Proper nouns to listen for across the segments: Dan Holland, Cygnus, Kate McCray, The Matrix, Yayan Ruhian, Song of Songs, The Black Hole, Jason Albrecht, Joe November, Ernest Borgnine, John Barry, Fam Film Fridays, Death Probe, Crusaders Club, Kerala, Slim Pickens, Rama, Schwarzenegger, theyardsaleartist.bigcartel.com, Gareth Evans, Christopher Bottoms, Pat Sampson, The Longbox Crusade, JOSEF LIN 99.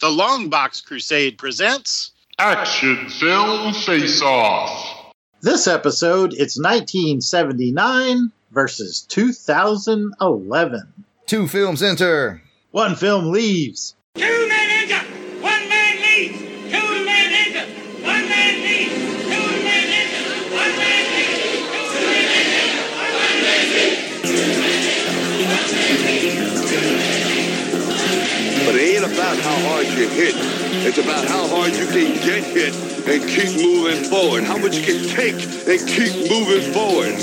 The Longbox Crusade presents Action Film Face-Off. This episode, it's 1979 versus 2011. Two films enter. One film leaves. 2 men enter. 1 man leaves. 2 men enter. 1 man leaves. 2 men enter. 1 man leaves. 2 men enter. 1 man leaves. 2 men enter. 1 man leaves. But it ain't about how hard you hit. It's about how hard you can get hit and keep moving forward. How much you can take and keep moving forward.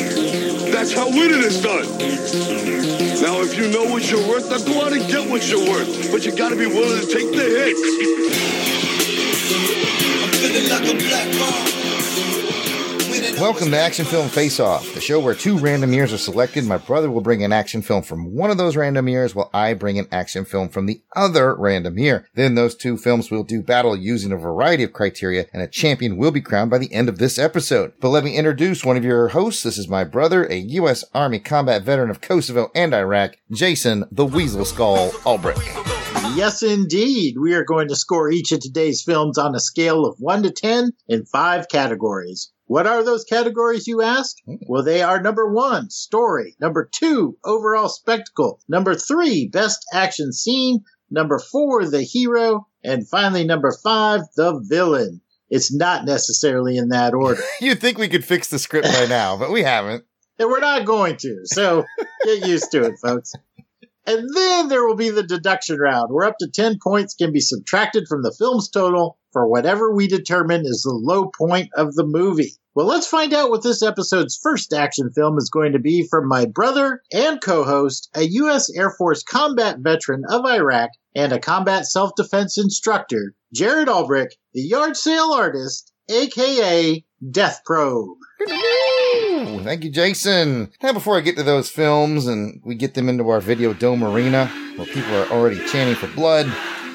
That's how winning is done. Now, if you know what you're worth, then go out and get what you're worth. But you got to be willing to take the hit. I'm feeling like a black ball. Welcome to Action Film Face-Off, the show where 2 random years are selected. My brother will bring an action film from one of those random years, while I bring an action film from the other random year. Then those 2 films will do battle using a variety of criteria, and a champion will be crowned by the end of this episode. But let me introduce one of your hosts. This is my brother, a U.S. Army combat veteran of Kosovo and Iraq, Jason the Weasel Skull Albrecht. Yes, indeed. We are going to score each of today's films on a scale of 1 to 10 in 5 categories. What are those categories, you ask? Well, they are 1, story. 2, overall spectacle. 3, best action scene. 4, the hero. And finally, 5, the villain. It's not necessarily in that order. You'd think we could fix the script by now, but we haven't. And we're not going to, so get used to it, folks. And then there will be the deduction round, where up to 10 points can be subtracted from the film's total for whatever we determine is the low point of the movie. Well, let's find out what this episode's first action film is going to be from my brother and co-host, a U.S. Air Force combat veteran of Iraq and a combat self-defense instructor, Jared Albrecht, the Yard Sale Artist, a.k.a. Death Probe. Thank you, Jason. Now, before I get to those films and we get them into our Video Dome arena, where people are already chanting for blood,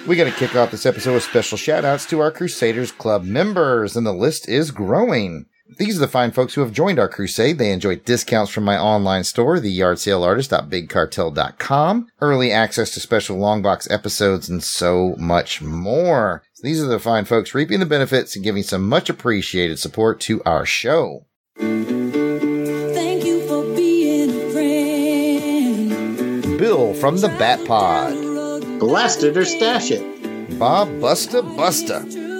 we got to kick off this episode with special shout-outs to our Crusaders Club members, and the list is growing. These are the fine folks who have joined our crusade. They enjoy discounts from my online store, theyardsaleartist.bigcartel.com, early access to special Longbox episodes, and so much more. So these are the fine folks reaping the benefits and giving some much appreciated support to our show. Thank you for being a friend. Bill from the Bat Pod. Blasted or Stash It. Bob Busta.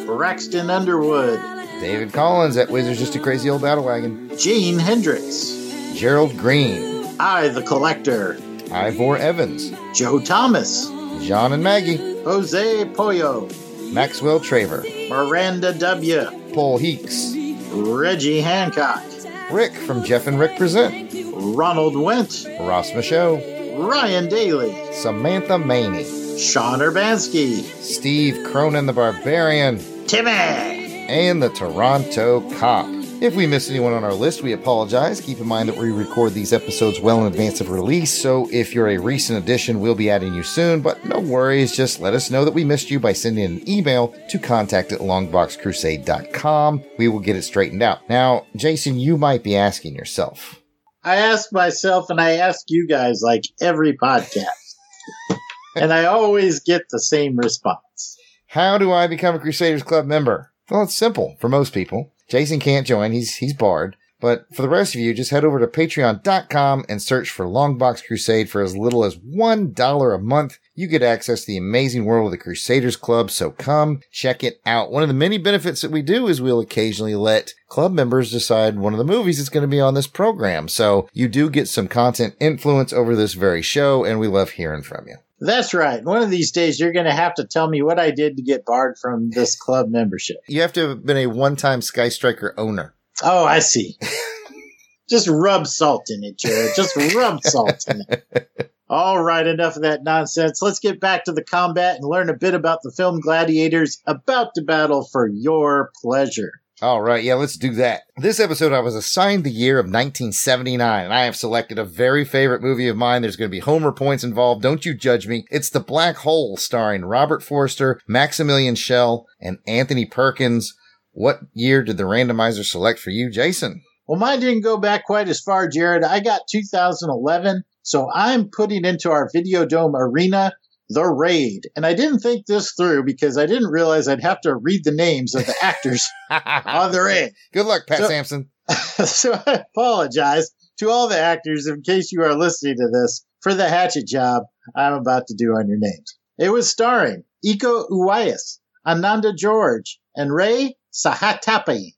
Braxton Underwood. David Collins at Wizards Just a Crazy Old Battle Wagon. Gene Hendricks. Gerald Green. I the Collector. Ivor Evans. Joe Thomas. John and Maggie. Jose Pollo. Maxwell Traver. Miranda W. Paul Heeks. Reggie Hancock. Rick from Jeff and Rick Present. Ronald Wendt. Ross Michaud. Ryan Daly. Samantha Maney. Sean Urbanski. Steve Cronin the Barbarian. Timmy. And the Toronto Cop. If we miss anyone on our list, we apologize. Keep in mind that we record these episodes well in advance of release, so if you're a recent addition, we'll be adding you soon, but no worries, just let us know that we missed you by sending an email to contact@longboxcrusade.com. We will get it straightened out. Now, Jason, you might be asking yourself. I ask myself, and I ask you guys like every podcast, and I always get the same response. How do I become a Crusaders Club member? Well, it's simple for most people. Jason can't join. He's barred. But for the rest of you, just head over to Patreon.com and search for Longbox Crusade for as little as $1 a month. You get access to the amazing world of the Crusaders Club, so come check it out. One of the many benefits that we do is we'll occasionally let club members decide one of the movies that's going to be on this program. So you do get some content influence over this very show, and we love hearing from you. That's right. One of these days, you're going to have to tell me what I did to get barred from this club membership. You have to have been a one-time Sky Striker owner. Oh, I see. Just rub salt in it, Jared. Just rub salt in it. All right, enough of that nonsense. Let's get back to the combat and learn a bit about the film Gladiators, about to battle for your pleasure. All right, yeah, let's do that. This episode, I was assigned the year of 1979, and I have selected a very favorite movie of mine. There's going to be Homer points involved. Don't you judge me. It's The Black Hole, starring Robert Forster, Maximilian Schell, and Anthony Perkins. What year did the randomizer select for you, Jason? Well, mine didn't go back quite as far, Jared. I got 2011, so I'm putting into our Video Dome arena The Raid. And I didn't think this through because I didn't realize I'd have to read the names of the actors on The Raid. Good luck, Pat Sampson. So I apologize to all the actors in case you are listening to this for the hatchet job I'm about to do on your names. It was starring Iko Uwais, Ananda George, and Ray Sahetapy.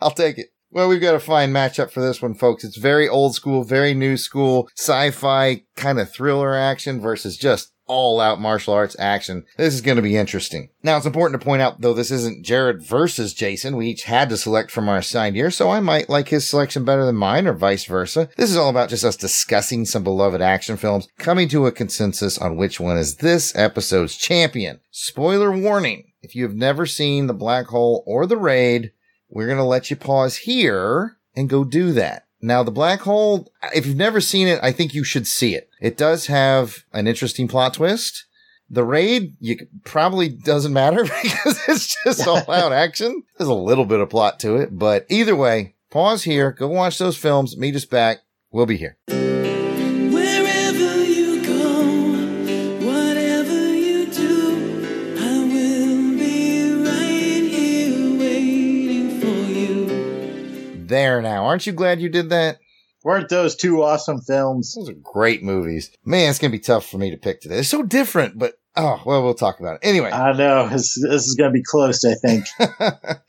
I'll take it. Well, we've got a fine matchup for this one, folks. It's very old school, very new school, sci-fi kind of thriller action versus just all-out martial arts action. This is going to be interesting. Now, it's important to point out, though, this isn't Jared versus Jason. We each had to select from our side here, so I might like his selection better than mine, or vice versa. This is all about just us discussing some beloved action films, coming to a consensus on which one is this episode's champion. Spoiler warning, if you have never seen The Black Hole or The Raid, we're going to let you pause here and go do that. Now, The Black Hole, if you've never seen it, I think you should see it. It does have an interesting plot twist. The Raid, you probably doesn't matter because it's just all out action. There's a little bit of plot to it, but either way, pause here, go watch those films, meet us back. We'll be here. There now. Aren't you glad you did that? Weren't those two awesome films? Those are great movies. Man, it's going to be tough for me to pick today. They're so different, but oh, well, we'll talk about it. Anyway. I know. This is going to be close, I think.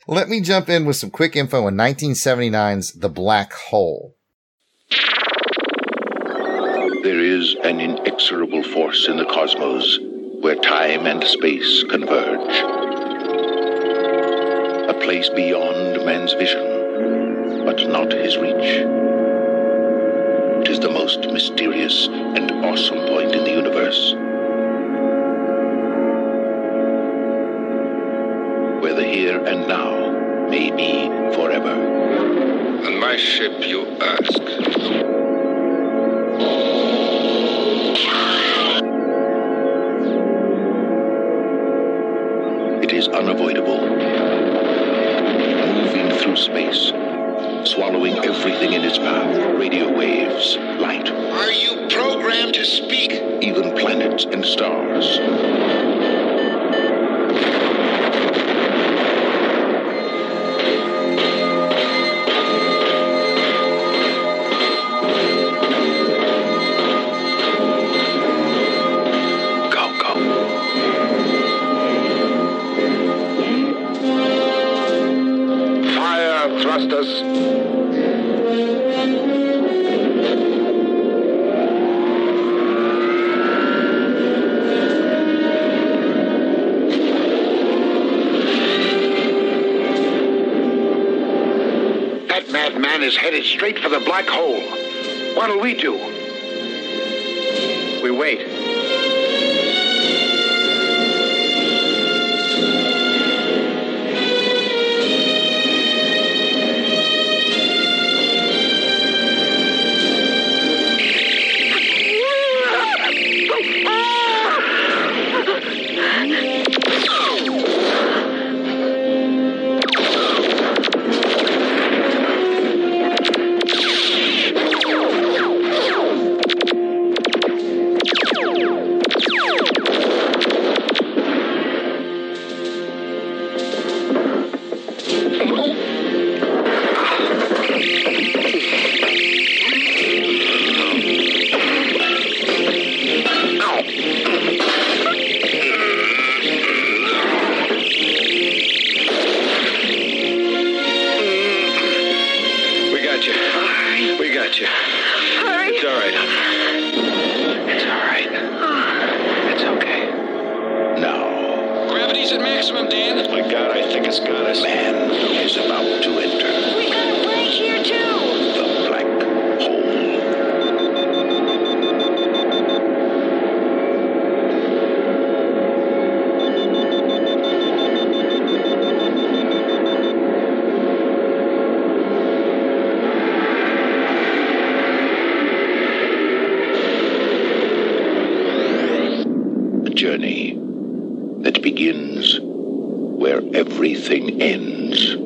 Let me jump in with some quick info on 1979's The Black Hole. There is an inexorable force in the cosmos where time and space converge. A place beyond man's vision, but not his reach. It is the most mysterious and awesome point in the universe, where the here and now may be forever. On my ship, you ask. It is unavoidable, moving through space, swallowing everything in its path. Radio waves, light. Are you programmed to speak? Even planets and stars. Straight for the black hole. What'll we do? We wait. Everything ends.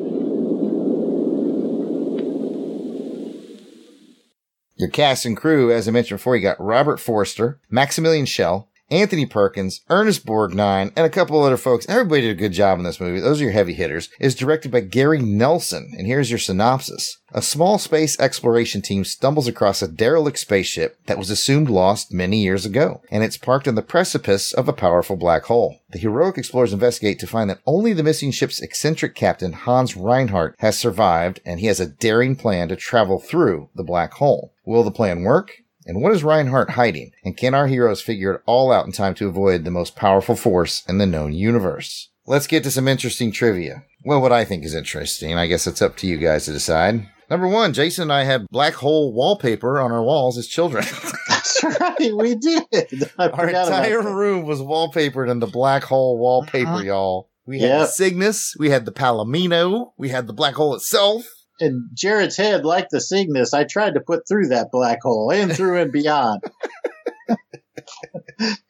The cast and crew, as I mentioned before, you got Robert Forster, Maximilian Schell, Anthony Perkins, Ernest Borgnine, and a couple other folks. Everybody did a good job in this movie. Those are your heavy hitters. It's directed by Gary Nelson, and here's your synopsis. A small space exploration team stumbles across a derelict spaceship that was assumed lost many years ago, and it's parked on the precipice of a powerful black hole. The heroic explorers investigate to find that only the missing ship's eccentric captain, Hans Reinhardt, has survived, and he has a daring plan to travel through the black hole. Will the plan work? And what is Reinhardt hiding? And can our heroes figure it all out in time to avoid the most powerful force in the known universe? Let's get to some interesting trivia. Well, what I think is interesting. I guess it's up to you guys to decide. Number one, Jason and I had black hole wallpaper on our walls as children. That's right, we did. Our entire room was wallpapered in the black hole wallpaper, y'all. We had the Cygnus, we had the Palomino, we had the black hole itself. And Jared's head, like the Cygnus, I tried to put through that black hole and through and beyond.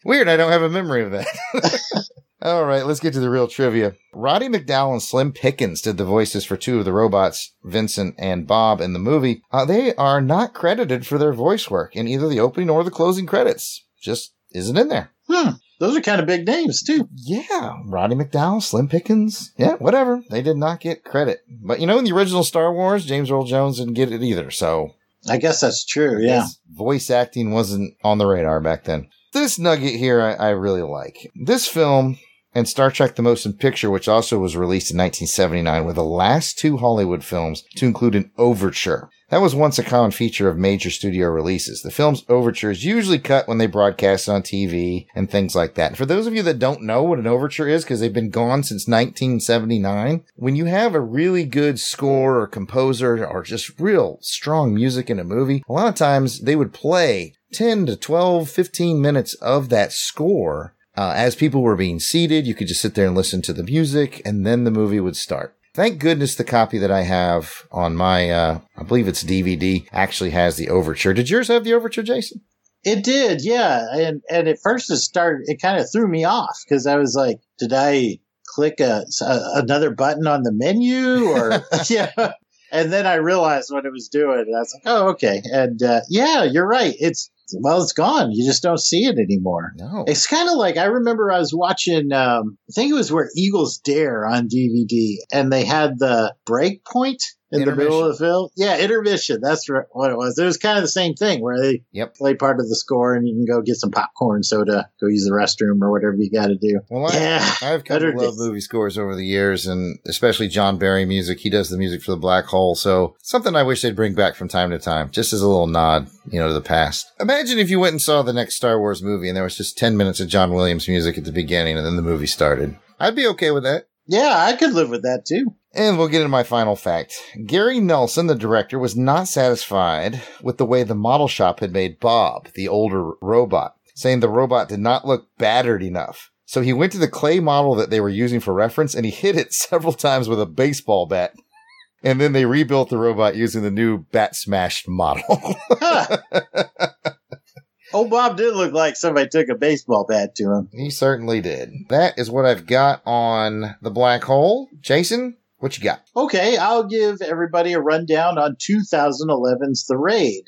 Weird, I don't have a memory of that. All right, let's get to the real trivia. Roddy McDowell and Slim Pickens did the voices for two of the robots, Vincent and Bob, in the movie. They are not credited for their voice work in either the opening or the closing credits. Just isn't in there. Those are kind of big names, too. Yeah. Roddy McDowell, Slim Pickens. Yeah, whatever. They did not get credit. But, you know, in the original Star Wars, James Earl Jones didn't get it either, so. I guess that's true, yeah. His voice acting wasn't on the radar back then. This nugget here I really like. This film and Star Trek The Motion Picture, which also was released in 1979, were the last two Hollywood films to include an overture. That was once a common feature of major studio releases. The film's overture is usually cut when they broadcast it on TV and things like that. And for those of you that don't know what an overture is, because they've been gone since 1979, when you have a really good score or composer or just real strong music in a movie, a lot of times they would play 10 to 12, 15 minutes of that score as people were being seated. You could just sit there and listen to the music, and then the movie would start. Thank goodness the copy that I have on my, I believe it's DVD, actually has the overture. Did yours have the overture, Jason? It did, yeah. And at first it kind of threw me off because I was like, did I click another button on the menu? Or yeah. And then I realized what it was doing. And I was like, oh, okay. And yeah, you're right. It's gone. You just don't see it anymore. No. It's kind of like, I remember I was watching, I think it was where Eagles Dare on DVD, and they had the break point in the middle of the film. Yeah, intermission. That's what it was. It was kind of the same thing where they play part of the score and you can go get some popcorn, soda, go use the restroom or whatever you got to do. Well, I've come to love movie scores over the years, and especially John Barry music. He does the music for The Black Hole. So something I wish they'd bring back from time to time, just as a little nod, you know, to the past. Imagine if you went and saw the next Star Wars movie and there was just 10 minutes of John Williams music at the beginning and then the movie started. I'd be okay with that. Yeah, I could live with that too. And we'll get into my final fact. Gary Nelson, the director, was not satisfied with the way the model shop had made Bob, the older robot, saying the robot did not look battered enough. So he went to the clay model that they were using for reference, and he hit it several times with a baseball bat. And then they rebuilt the robot using the new bat-smashed model. Oh, Bob did look like somebody took a baseball bat to him. He certainly did. That is what I've got on The Black Hole. Jason? What you got? Okay, I'll give everybody a rundown on 2011's The Raid.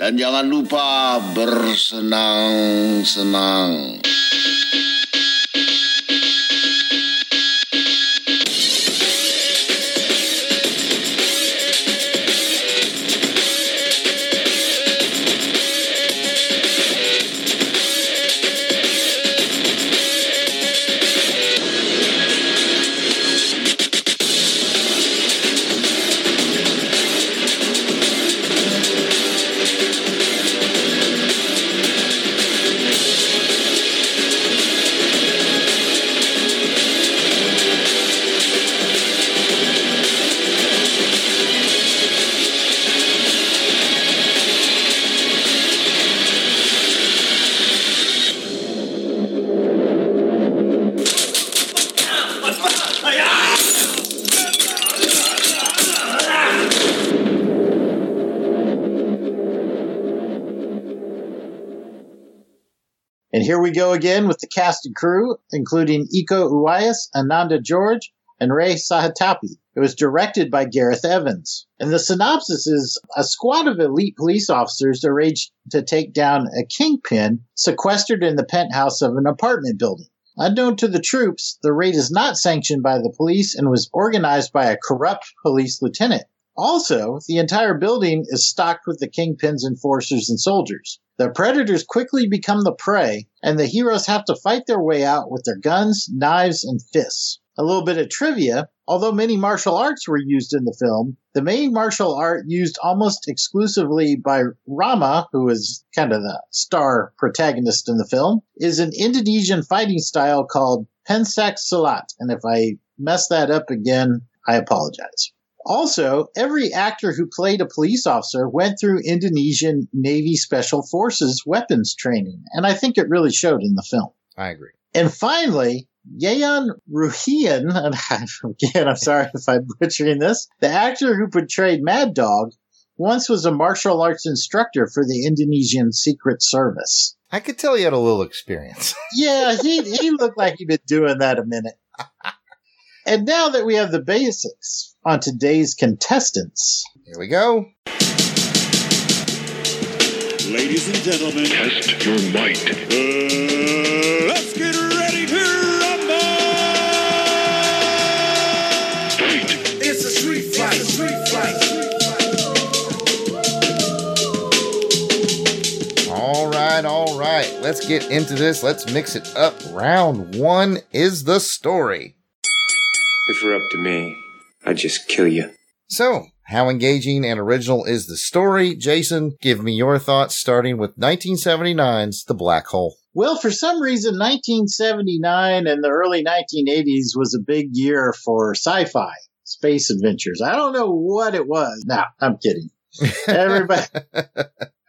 Dan jangan lupa bersenang-senang. And here we go again with the cast and crew, including Iko Uwais, Ananda George, and Ray Sahetapy. It was directed by Gareth Evans. And the synopsis is, a squad of elite police officers arranged to take down a kingpin sequestered in the penthouse of an apartment building. Unknown to the troops, the raid is not sanctioned by the police and was organized by a corrupt police lieutenant. Also, the entire building is stocked with the kingpin's enforcers and soldiers. The predators quickly become the prey, and the heroes have to fight their way out with their guns, knives, and fists. A little bit of trivia, although many martial arts were used in the film, the main martial art used almost exclusively by Rama, who is kind of the star protagonist in the film, is an Indonesian fighting style called pencaksilat Silat. And if I mess that up again, I apologize. Also, every actor who played a police officer went through Indonesian Navy Special Forces weapons training, and I think it really showed in the film. I agree. And finally, Yayan Ruhian, and again, I'm sorry if I'm butchering this, the actor who portrayed Mad Dog, once was a martial arts instructor for the Indonesian Secret Service. I could tell he had a little experience. Yeah, he looked like he'd been doing that a minute. And now that we have the basics on today's contestants. Here we go. Ladies and gentlemen, test your might. Let's get ready to rumble! Fight. It's a street fight. All right. Let's get into this. Let's mix it up. Round one is the story. If you're up to me, I'd just kill you. So, how engaging and original is the story? Jason, give me your thoughts, starting with 1979's The Black Hole. Well, for some reason, 1979 and the early 1980s was a big year for sci-fi, space adventures. I don't know what it was. No, I'm kidding. Everybody...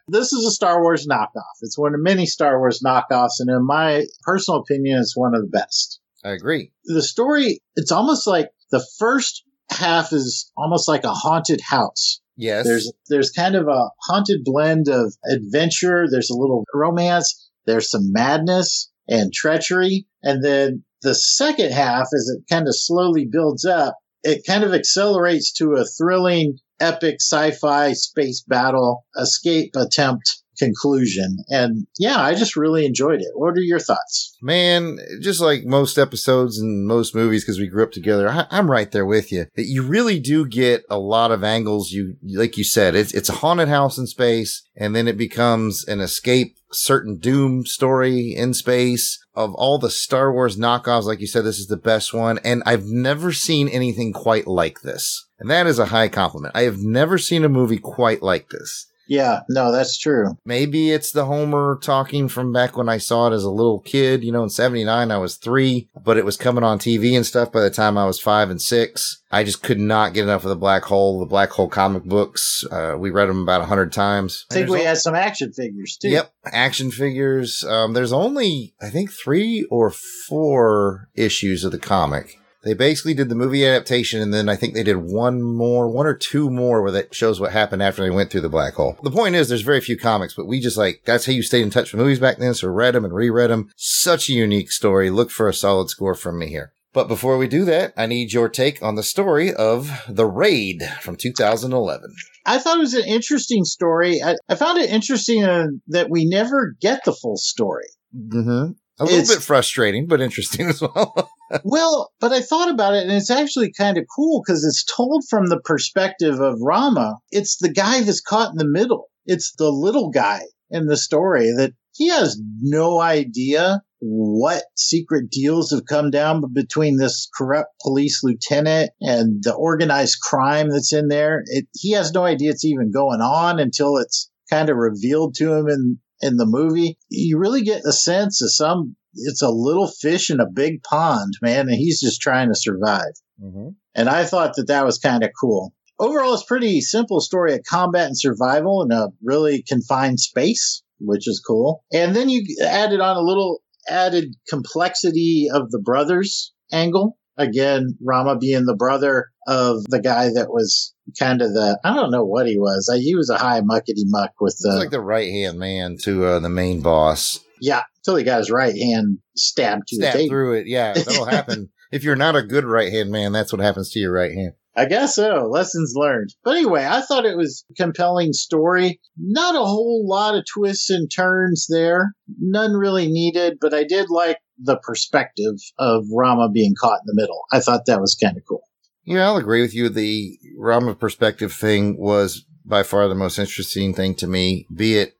This is a Star Wars knockoff. It's one of many Star Wars knockoffs, and in my personal opinion, it's one of the best. I agree. The story, it's almost like the first half is almost like a haunted house. Yes. There's kind of a haunted blend of adventure. There's a little romance. There's some madness and treachery. And then the second half, as it kind of slowly builds up, it kind of accelerates to a thrilling, epic sci-fi space battle escape attempt conclusion. And yeah, I just really enjoyed it. What are your thoughts? Man, just like most episodes and most movies, because we grew up together, I'm right there with you. That you really do get a lot of angles. You, like you said, it's a haunted house in space, and then it becomes an escape, certain doom story in space. Of all the Star Wars knockoffs, like you said, this is the best one, and I've never seen anything quite like this. And that is a high compliment. I have never seen a movie quite like this. Yeah, no, that's true. Maybe it's the Homer talking from back when I saw it as a little kid. You know, in 79, I was 3, but it was coming on TV and stuff by the time I was 5 and 6. I just could not get enough of The Black Hole. The Black Hole comic books, we read them about 100 times. I think we had some action figures, too. Yep, action figures. There's only, I think, 3 or 4 issues of the comic. They basically did the movie adaptation, and then I think they did one or two more where that shows what happened after they went through the black hole. The point is, there's very few comics, but we just like, that's how you stayed in touch with movies back then, so read them and reread them. Such a unique story. Look for a solid score from me here. But before we do that, I need your take on the story of The Raid from 2011. I thought it was an interesting story. I found it interesting that we never get the full story. Mm-hmm. A little bit frustrating, but interesting as well. Well, but I thought about it, and it's actually kind of cool because it's told from the perspective of Rama. It's the guy that's caught in the middle. It's the little guy in the story that he has no idea what secret deals have come down between this corrupt police lieutenant and the organized crime that's in there. He has no idea it's even going on until it's kind of revealed to him in the movie. You really get the sense of it's a little fish in a big pond, man, and he's just trying to survive. Mm-hmm. And I thought that was kind of cool. Overall, it's a pretty simple story of combat and survival in a really confined space, which is cool. And then you added on a little added complexity of the brothers angle. Again, Rama being the brother of the guy that was kind of the, I don't know what he was. He was a high muckety muck with the... He's like the right-hand man to the main boss. Yeah. until he got his right hand stabbed to the table. Through it, yeah. That'll happen. If you're not a good right-hand man, that's what happens to your right hand. I guess so. Lessons learned. But anyway, I thought it was a compelling story. Not a whole lot of twists and turns there. None really needed, but I did like the perspective of Rama being caught in the middle. I thought that was kind of cool. Yeah, I'll agree with you. The Rama perspective thing was by far the most interesting thing to me, be it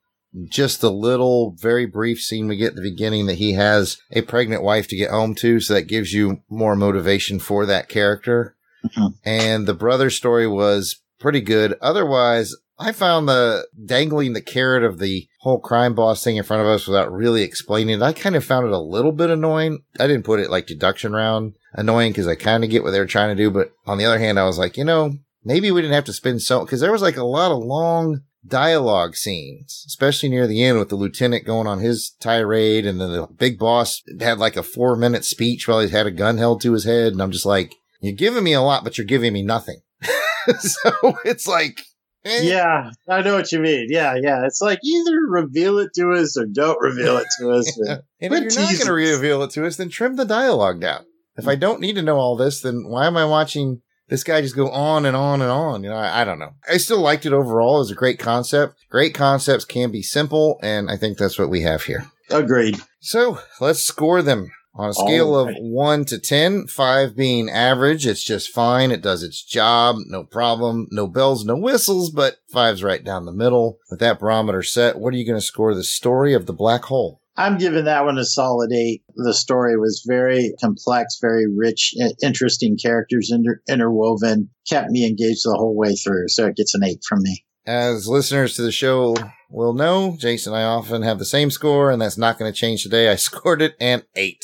just the little, very brief scene we get at the beginning that he has a pregnant wife to get home to, so that gives you more motivation for that character. Mm-hmm. And the brother's story was pretty good. Otherwise, I found the dangling the carrot of the whole crime boss thing in front of us without really explaining it, I kind of found it a little bit annoying. I didn't put it like deduction round annoying because I kind of get what they're trying to do. But on the other hand, I was like, you know, maybe we didn't have to spend so, because there was like a lot of long dialogue scenes, especially near the end with the lieutenant going on his tirade, and then the big boss had like a 4-minute speech while he had a gun held to his head. And I'm just like, you're giving me a lot, but you're giving me nothing. So it's like, eh. Yeah, I know what you mean. Yeah. It's like either reveal it to us or don't reveal it to us. Yeah. And if you're not going to reveal it to us, then trim the dialogue down. If I don't need to know all this, then why am I watching this guy just go on and on and on? You know, I don't know. I still liked it overall. It was a great concept. Great concepts can be simple, and I think that's what we have here. Agreed. So let's score them on a scale of 1 to 10, 5 being average. It's just fine. It does its job. No problem. No bells, no whistles, but 5's right down the middle. With that barometer set, what are you going to score the story of The Black Hole? I'm giving that one a solid 8. The story was very complex, very rich, interesting characters interwoven, kept me engaged the whole way through. So it gets an 8 from me. As listeners to the show will know, Jason and I often have the same score, and that's not going to change today. I scored it an 8.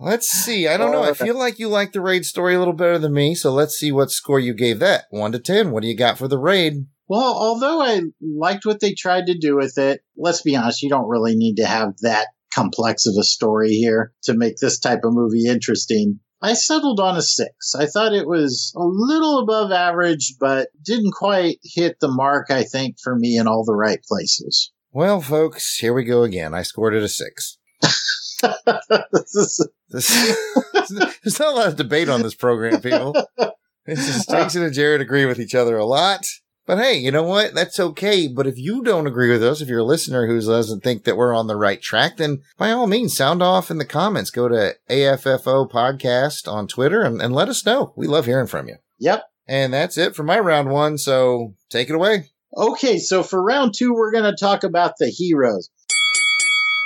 Let's see. I don't know. I feel like you like the Raid story a little better than me. So let's see what score you gave that. 1 to 10. What do you got for the Raid? Well, although I liked what they tried to do with it, let's be honest, you don't really need to have that complex of a story here to make this type of movie interesting. I settled on a 6. I thought it was a little above average, but didn't quite hit the mark, I think, for me in all the right places. Well, folks, here we go again. I scored it a 6. There's not a lot of debate on this program, people. It's just Jason and Jared agree with each other a lot. But hey, you know what? That's okay. But if you don't agree with us, if you're a listener who doesn't think that we're on the right track, then by all means, sound off in the comments. Go to AFFO Podcast on Twitter and let us know. We love hearing from you. Yep. And that's it for my round 1. So take it away. Okay. So for round 2, we're going to talk about the heroes.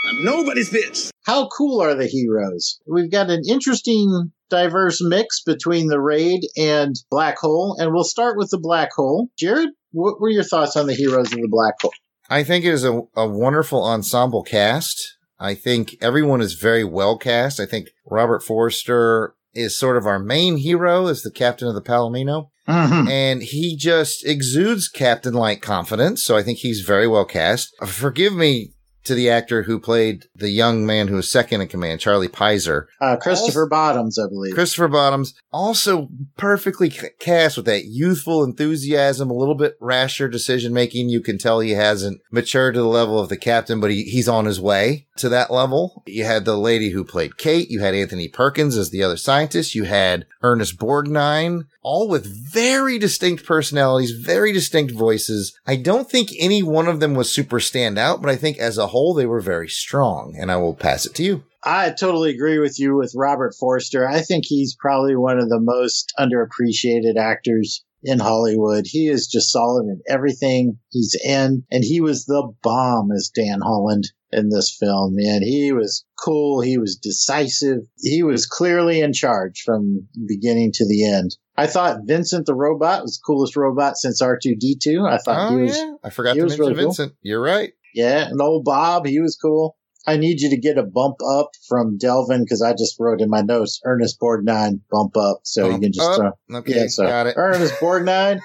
I'm nobody's bitch. How cool are the heroes? We've got an interesting, diverse mix between the Raid and Black Hole, and we'll start with the Black Hole. Jared, what were your thoughts on the heroes of the Black Hole? I think it is a wonderful ensemble cast. I think everyone is very well cast. I think Robert Forster is sort of our main hero as the captain of the Palomino. Mm-hmm. And he just exudes captain-like confidence, so I think he's very well cast. Forgive me to the actor who played the young man who was second in command, Charlie Pizer. Christopher Bottoms, I believe. Christopher Bottoms, also perfectly cast with that youthful enthusiasm, a little bit rasher decision-making. You can tell he hasn't matured to the level of the captain, but he's on his way to that level. You had the lady who played Kate. You had Anthony Perkins as the other scientist. You had Ernest Borgnine, all with very distinct personalities, very distinct voices. I don't think any one of them was super standout, but I think as a whole, they were very strong, and I will pass it to you. I totally agree with you with Robert Forster. I think he's probably one of the most underappreciated actors in Hollywood. He is just solid in everything he's in, and he was the bomb as Dan Holland in this film, man. He was cool. He was decisive. He was clearly in charge from beginning to the end. I thought Vincent the robot was the coolest robot since R2-D2. I thought he was. Yeah. I forgot to mention really Vincent. Cool. You're right. Yeah, and old Bob, he was cool. I need you to get a bump up from Delvin, because I just wrote in my notes, Ernest Borgnine, bump up. So bump you can just okay, yeah, so got it. Ernest Borgnine,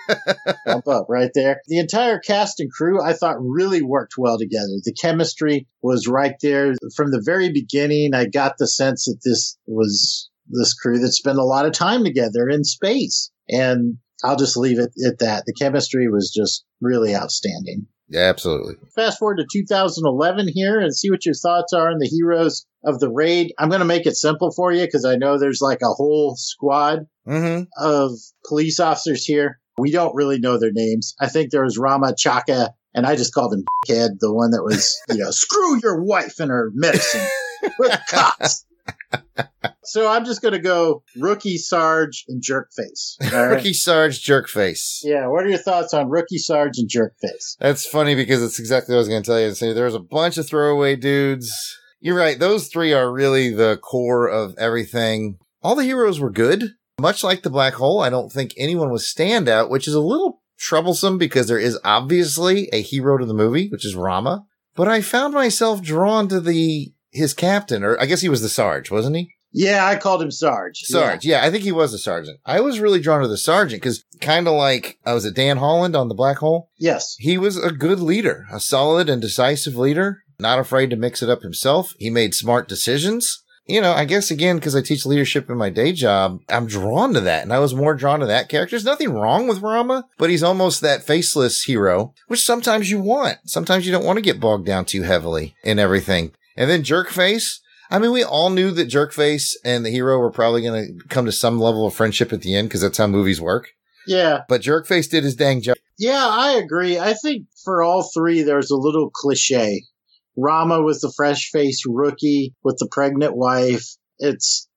bump up right there. The entire cast and crew, I thought, really worked well together. The chemistry was right there. From the very beginning, I got the sense that this was this crew that spent a lot of time together in space. And I'll just leave it at that. The chemistry was just really outstanding. Yeah, absolutely. Fast forward to 2011 here and see what your thoughts are on the heroes of The Raid. I'm going to make it simple for you because I know there's like a whole squad of police officers here. We don't really know their names. I think there was Rama, Chaka, and I just called him head, the one that was, you know, screw your wife and her medicine. We're the cops. So I'm just going to go Rookie, Sarge, and Jerkface. Right? Rookie, Sarge, Jerkface. Yeah, what are your thoughts on Rookie, Sarge, and Jerkface? That's funny because it's exactly what I was going to tell you. So there's a bunch of throwaway dudes. You're right. Those three are really the core of everything. All the heroes were good. Much like The Black Hole, I don't think anyone was standout, which is a little troublesome because there is obviously a hero to the movie, which is Rama. But I found myself drawn to his captain, or I guess he was the Sarge, wasn't he? Yeah, I called him Sarge. Sarge, yeah I think he was a sergeant. I was really drawn to the sergeant because kind of like, was it Dan Holland on The Black Hole? Yes. He was a good leader, a solid and decisive leader, not afraid to mix it up himself. He made smart decisions. You know, I guess, again, because I teach leadership in my day job, I'm drawn to that, and I was more drawn to that character. There's nothing wrong with Rama, but he's almost that faceless hero, which sometimes you want. Sometimes you don't want to get bogged down too heavily in everything. And then Jerkface, I mean, we all knew that Jerkface and the hero were probably going to come to some level of friendship at the end, because that's how movies work. Yeah. But Jerkface did his dang job. Yeah, I agree. I think for all three, there's a little cliche. Rama was the fresh-faced rookie with the pregnant wife. It's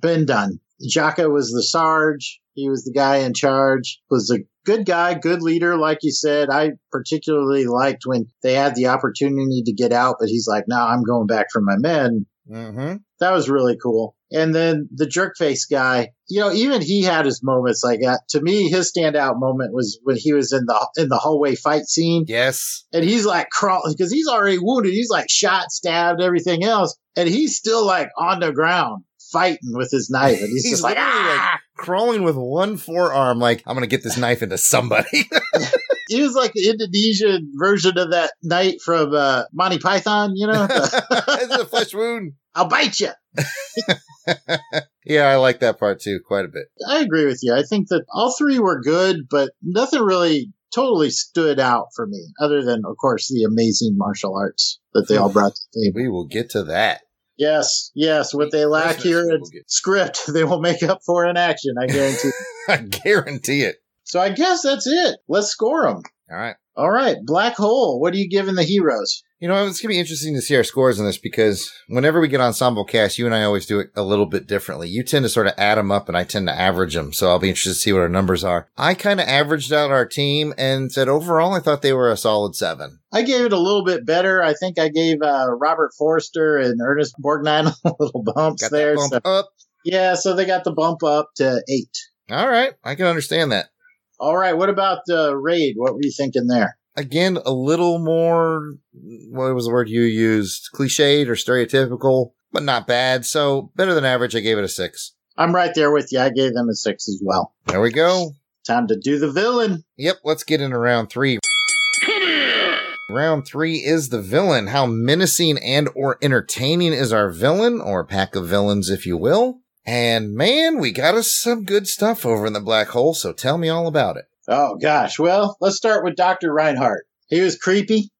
been done. Chaka was the Sarge. He was the guy in charge. Was a good guy, good leader, like you said. I particularly liked when they had the opportunity to get out, but he's like, no, I'm going back for my men. Mm-hmm. That was really cool. And then the Jerkface guy, even he had his moments. Like to me, his standout moment was when he was in the hallway fight scene. Yes. And he's like crawling because he's already wounded. He's like shot, stabbed, everything else. And he's still like on the ground fighting with his knife. And he's just like, like crawling with one forearm. Like, I'm going to get this knife into somebody. He was like the Indonesian version of that knight from Monty Python, It's a flesh wound. I'll bite you. Yeah, I like that part too quite a bit. I agree with you. I think that all three were good, but nothing really totally stood out for me, other than, of course, the amazing martial arts that they all brought to the table. We will get to that. Yes. What they lack here in script, they will make up for in action, I guarantee it. I guarantee it. So I guess that's it. Let's score them. All right. Black Hole, what are you giving the heroes? It's going to be interesting to see our scores on this because whenever we get ensemble cast, you and I always do it a little bit differently. You tend to sort of add them up and I tend to average them. So I'll be interested to see what our numbers are. I kind of averaged out our team and said overall, I thought they were a solid 7. I gave it a little bit better. I think I gave Robert Forster and Ernest Borgnine a little bumps there. Bump up. Yeah, so they got the bump up to 8. All right. I can understand that. All right. What about The Raid? What were you thinking there? Again, a little more, what was the word you used? Cliched or stereotypical, but not bad. So better than average. I gave it a 6. I'm right there with you. I gave them a 6 as well. There we go. Time to do the villain. Yep. Let's get into round 3. Come here. Round 3 is the villain. How menacing and or entertaining is our villain, or pack of villains, if you will. And man, we got us some good stuff over in The Black Hole, so tell me all about it. Oh, gosh. Well, let's start with Dr. Reinhardt. He was creepy.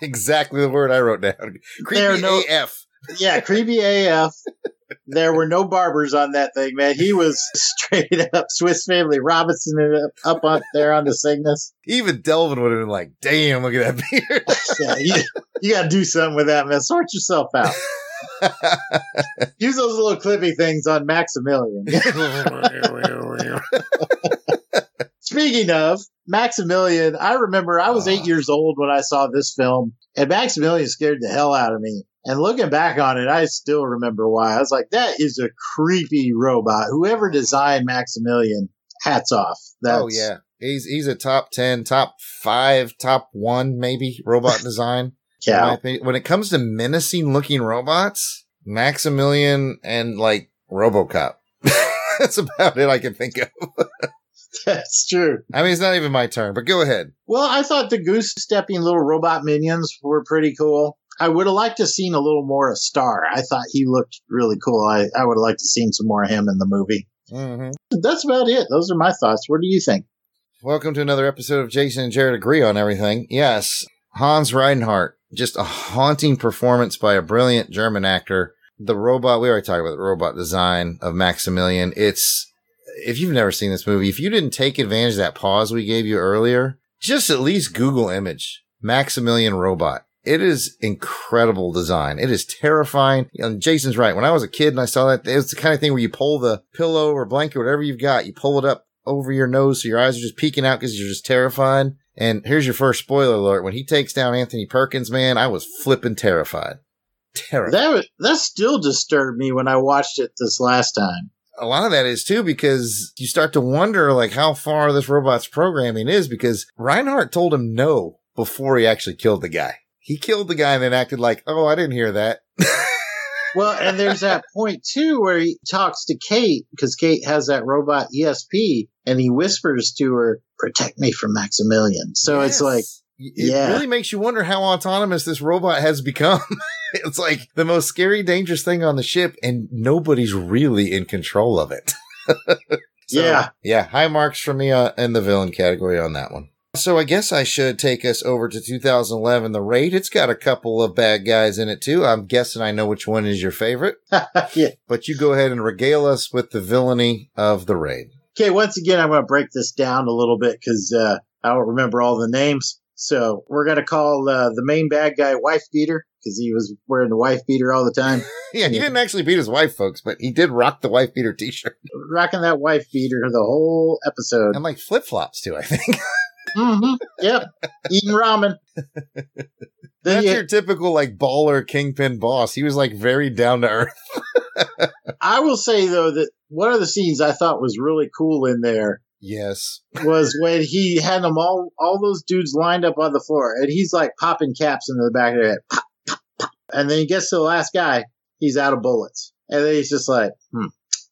Exactly the word I wrote down. Creepy AF. Yeah, creepy AF. There were no barbers on that thing, man. He was straight up Swiss Family Robinson up there on the Cygnus. Even Delvin would have been like, damn, look at that beard. Yeah, you got to do something with that, man. Sort yourself out. Use those little clippy things on Maximilian. Speaking of Maximilian, I remember I was 8 years old when I saw this film, and Maximilian scared the hell out of me. And looking back on it, I still remember why. I was like, that is a creepy robot. Whoever designed Maximilian, hats off. Oh, yeah. He's a top 10, top 5, top 1, maybe, robot design. Yeah. When it comes to menacing looking robots, Maximilian and like RoboCop. That's about it I can think of. That's true. I mean, it's not even my turn, but go ahead. Well, I thought the goose stepping little robot minions were pretty cool. I would have liked to have seen a little more of Star. I thought he looked really cool. I would have liked to have seen some more of him in the movie. Mm-hmm. That's about it. Those are my thoughts. What do you think? Welcome to another episode of Jason and Jared Agree on Everything. Yes, Hans Reinhardt, just a haunting performance by a brilliant German actor. The robot, we already talked about the robot design of Maximilian. It's, if you've never seen this movie, if you didn't take advantage of that pause we gave you earlier, just at least Google image Maximilian robot. It is incredible design. It is terrifying. And Jason's right. When I was a kid and I saw that, it was the kind of thing where you pull the pillow or blanket, whatever you've got, you pull it up over your nose so your eyes are just peeking out because you're just terrified. And here's your first spoiler alert. When he takes down Anthony Perkins, man, I was flipping terrified. That still disturbed me when I watched it this last time. A lot of that is too, because you start to wonder like how far this robot's programming is, because Reinhardt told him no before he actually killed the guy. He killed the guy and then acted like, oh, I didn't hear that. Well, and there's that point, too, where he talks to Kate, because Kate has that robot ESP, and he whispers to her, protect me from Maximilian. So yes. It's like, yeah. It really makes you wonder how autonomous this robot has become. It's like the most scary, dangerous thing on the ship, and nobody's really in control of it. So, yeah, high marks for me in the villain category on that one. So I guess I should take us over to 2011, The Raid. It's got a couple of bad guys in it, too. I'm guessing I know which one is your favorite. Yeah. But you go ahead and regale us with the villainy of The Raid. Okay, once again, I'm going to break this down a little bit because I don't remember all the names. So we're going to call the main bad guy Wife Beater because he was wearing the Wife Beater all the time. Yeah, he didn't actually beat his wife, folks, but he did rock the Wife Beater t-shirt. Rocking that Wife Beater the whole episode. And like flip-flops, too, I think. Mm-hmm. Yep. Eating ramen. That's your typical like baller kingpin boss. He was like very down to earth. I will say though that one of the scenes I thought was really cool in there. Yes. Was when he had them all those dudes lined up on the floor and he's like popping caps into the back of their head. Pop, pop, pop. And then he gets to the last guy, he's out of bullets. And then he's just like,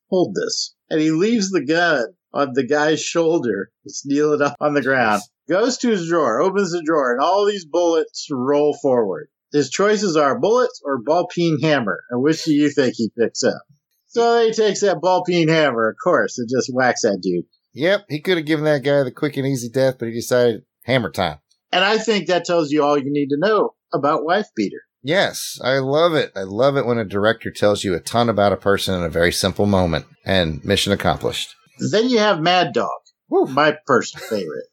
hold this. And he leaves the gun on the guy's shoulder. It's kneeling up on the ground. Goes to his drawer, opens the drawer, and all these bullets roll forward. His choices are bullets or ball-peen hammer. And which do you think he picks up? So he takes that ball-peen hammer, of course, and just whacks that dude. Yep, he could have given that guy the quick and easy death, but he decided hammer time. And I think that tells you all you need to know about Wife Beater. Yes, I love it. I love it when a director tells you a ton about a person in a very simple moment. And mission accomplished. Then you have Mad Dog. Woo. My personal favorite.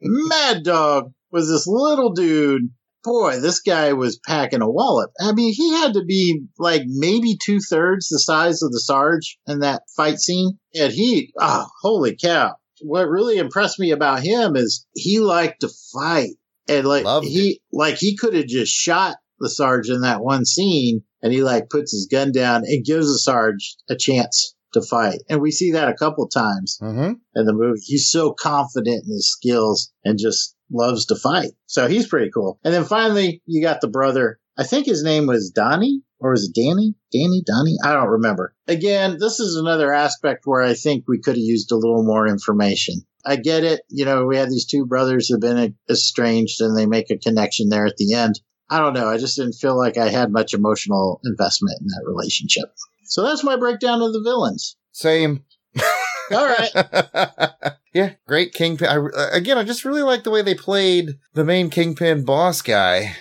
Mad Dog was this little dude. Boy, this guy was packing a wallop. I mean, he had to be like maybe 2/3 the size of the Sarge in that fight scene. And holy cow. What really impressed me about him is he liked to fight. And like he could have just shot the Sarge in that one scene. And he like puts his gun down and gives the Sarge a chance to fight. And we see that a couple times in the movie. He's so confident in his skills and just loves to fight. So he's pretty cool. And then finally, you got the brother. I think his name was Donnie, or was it Danny? Donnie? I don't remember. Again, this is another aspect where I think we could have used a little more information. I get it. You know, we had these two brothers who have been estranged and they make a connection there at the end. I don't know. I just didn't feel like I had much emotional investment in that relationship. So that's my breakdown of the villains. Same. All right. Yeah, great Kingpin. I just really like the way they played the main Kingpin boss guy,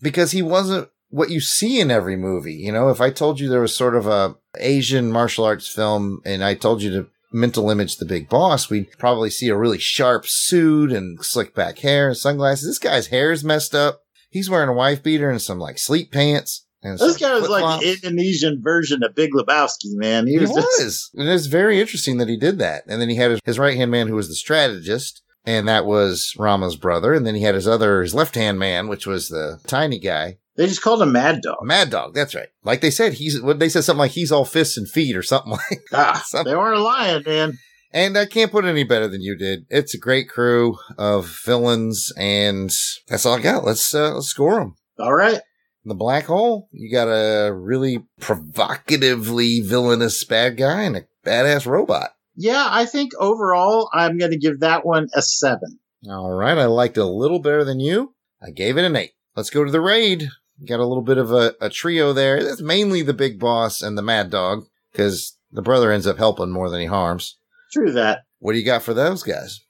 because he wasn't what you see in every movie. You know, if I told you there was sort of a Asian martial arts film and I told you to mental image the big boss, we'd probably see a really sharp suit and slick back hair and sunglasses. This guy's hair is messed up. He's wearing a wife beater and some like sleep pants. This guy was like the Indonesian version of Big Lebowski, man. He was. And it's very interesting that he did that. And then he had his right-hand man who was the strategist, and that was Rama's brother. And then he had his left-hand man, which was the tiny guy. They just called him Mad Dog. Mad Dog, that's right. Like they said, something like he's all fists and feet or something like that. They weren't lying, man. And I can't put it any better than you did. It's a great crew of villains, and that's all I got. Let's score them. All right. The Black Hole, you got a really provocatively villainous bad guy and a badass robot. Yeah, I think overall, I'm going to give that one a 7. All right, I liked it a little better than you. I gave it an 8. Let's go to The Raid. Got a little bit of a trio there. That's mainly the big boss and the Mad Dog, because the brother ends up helping more than he harms. True that. What do you got for those guys?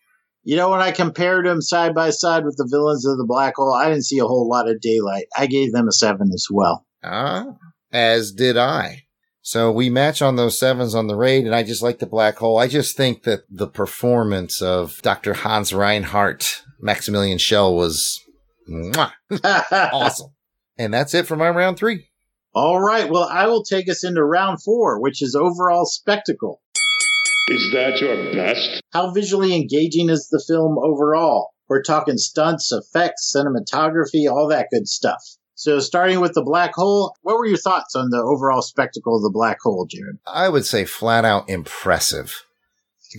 You know, when I compared him side by side with the villains of The Black Hole, I didn't see a whole lot of daylight. I gave them a 7 as well. As did I. So we match on those 7s on The Raid, and I just like The Black Hole. I just think that the performance of Dr. Hans Reinhardt, Maximilian Schell, was awesome. And that's it for my round 3. All right. Well, I will take us into round 4, which is overall spectacle. Is that your best? How visually engaging is the film overall? We're talking stunts, effects, cinematography, all that good stuff. So starting with The Black Hole, what were your thoughts on the overall spectacle of The Black Hole, Jared? I would say flat out impressive.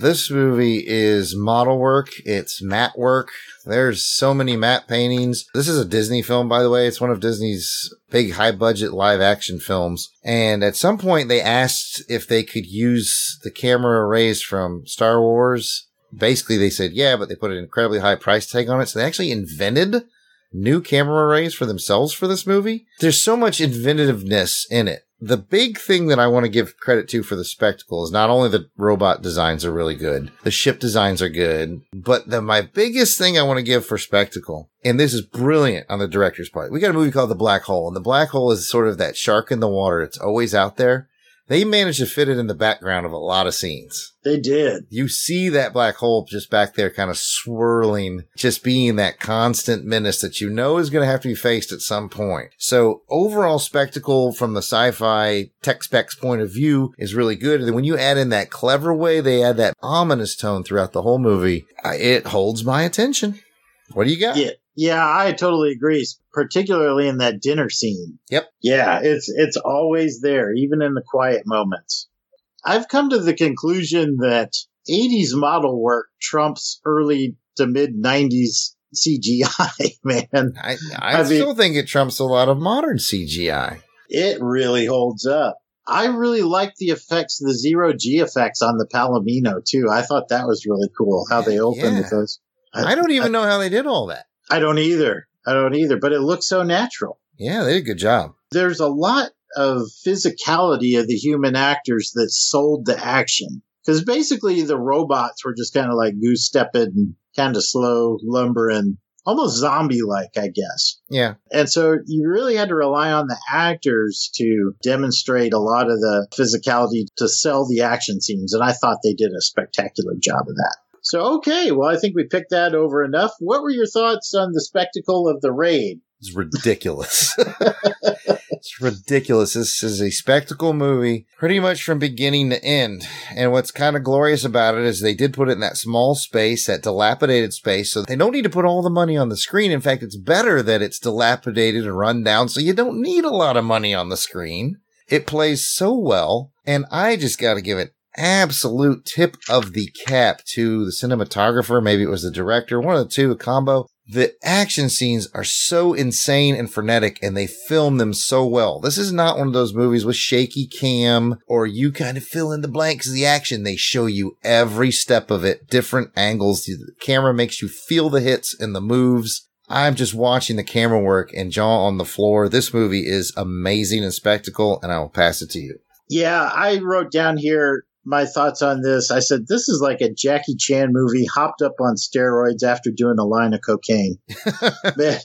This movie is model work. It's matte work. There's so many matte paintings. This is a Disney film, by the way. It's one of Disney's big high-budget live-action films. And at some point, they asked if they could use the camera arrays from Star Wars. Basically, they said, yeah, but they put an incredibly high price tag on it. So they actually invented new camera arrays for themselves for this movie. There's so much inventiveness in it. The big thing that I want to give credit to for the spectacle is not only the robot designs are really good, the ship designs are good, but my biggest thing I want to give for spectacle, and this is brilliant on the director's part, we got a movie called The Black Hole, and The Black Hole is sort of that shark in the water. It's always out there. They managed to fit it in the background of a lot of scenes. They did. You see that black hole just back there kind of swirling, just being that constant menace that you know is going to have to be faced at some point. So overall spectacle from the sci-fi tech specs point of view is really good. And then when you add in that clever way, they add that ominous tone throughout the whole movie. It holds my attention. What do you got? Yeah, I totally agree, particularly in that dinner scene. Yep. Yeah, it's always there, even in the quiet moments. I've come to the conclusion that 80s model work trumps early to mid-90s CGI, man. I still think it trumps a lot of modern CGI. It really holds up. I really like the effects, the zero-G effects on the Palomino, too. I thought that was really cool, how they opened with those. I don't even know how they did all that. I don't either, but it looks so natural. Yeah, they did a good job. There's a lot of physicality of the human actors that sold the action, because basically the robots were just kind of like goose-stepping and kind of slow, lumbering, almost zombie-like, I guess. Yeah. And so you really had to rely on the actors to demonstrate a lot of the physicality to sell the action scenes, and I thought they did a spectacular job of that. So, okay, well, I think we picked that over enough. What were your thoughts on the spectacle of The Raid? It's ridiculous. It's ridiculous. This is a spectacle movie pretty much from beginning to end. And what's kind of glorious about it is they did put it in that small space, that dilapidated space, so they don't need to put all the money on the screen. In fact, it's better that it's dilapidated and run down, so you don't need a lot of money on the screen. It plays so well, and I just got to give it absolute tip of the cap to the cinematographer. Maybe it was the director, one of the two, a combo. The action scenes are so insane and frenetic, and they film them so well. This is not one of those movies with shaky cam or you kind of fill in the blanks of the action. They show you every step of it, different angles. The camera makes you feel the hits and the moves. I'm just watching the camera work and jaw on the floor. This movie is amazing and spectacle, and I will pass it to you. Yeah, I wrote down here my thoughts on this. I said, this is like a Jackie Chan movie hopped up on steroids after doing a line of cocaine. Man,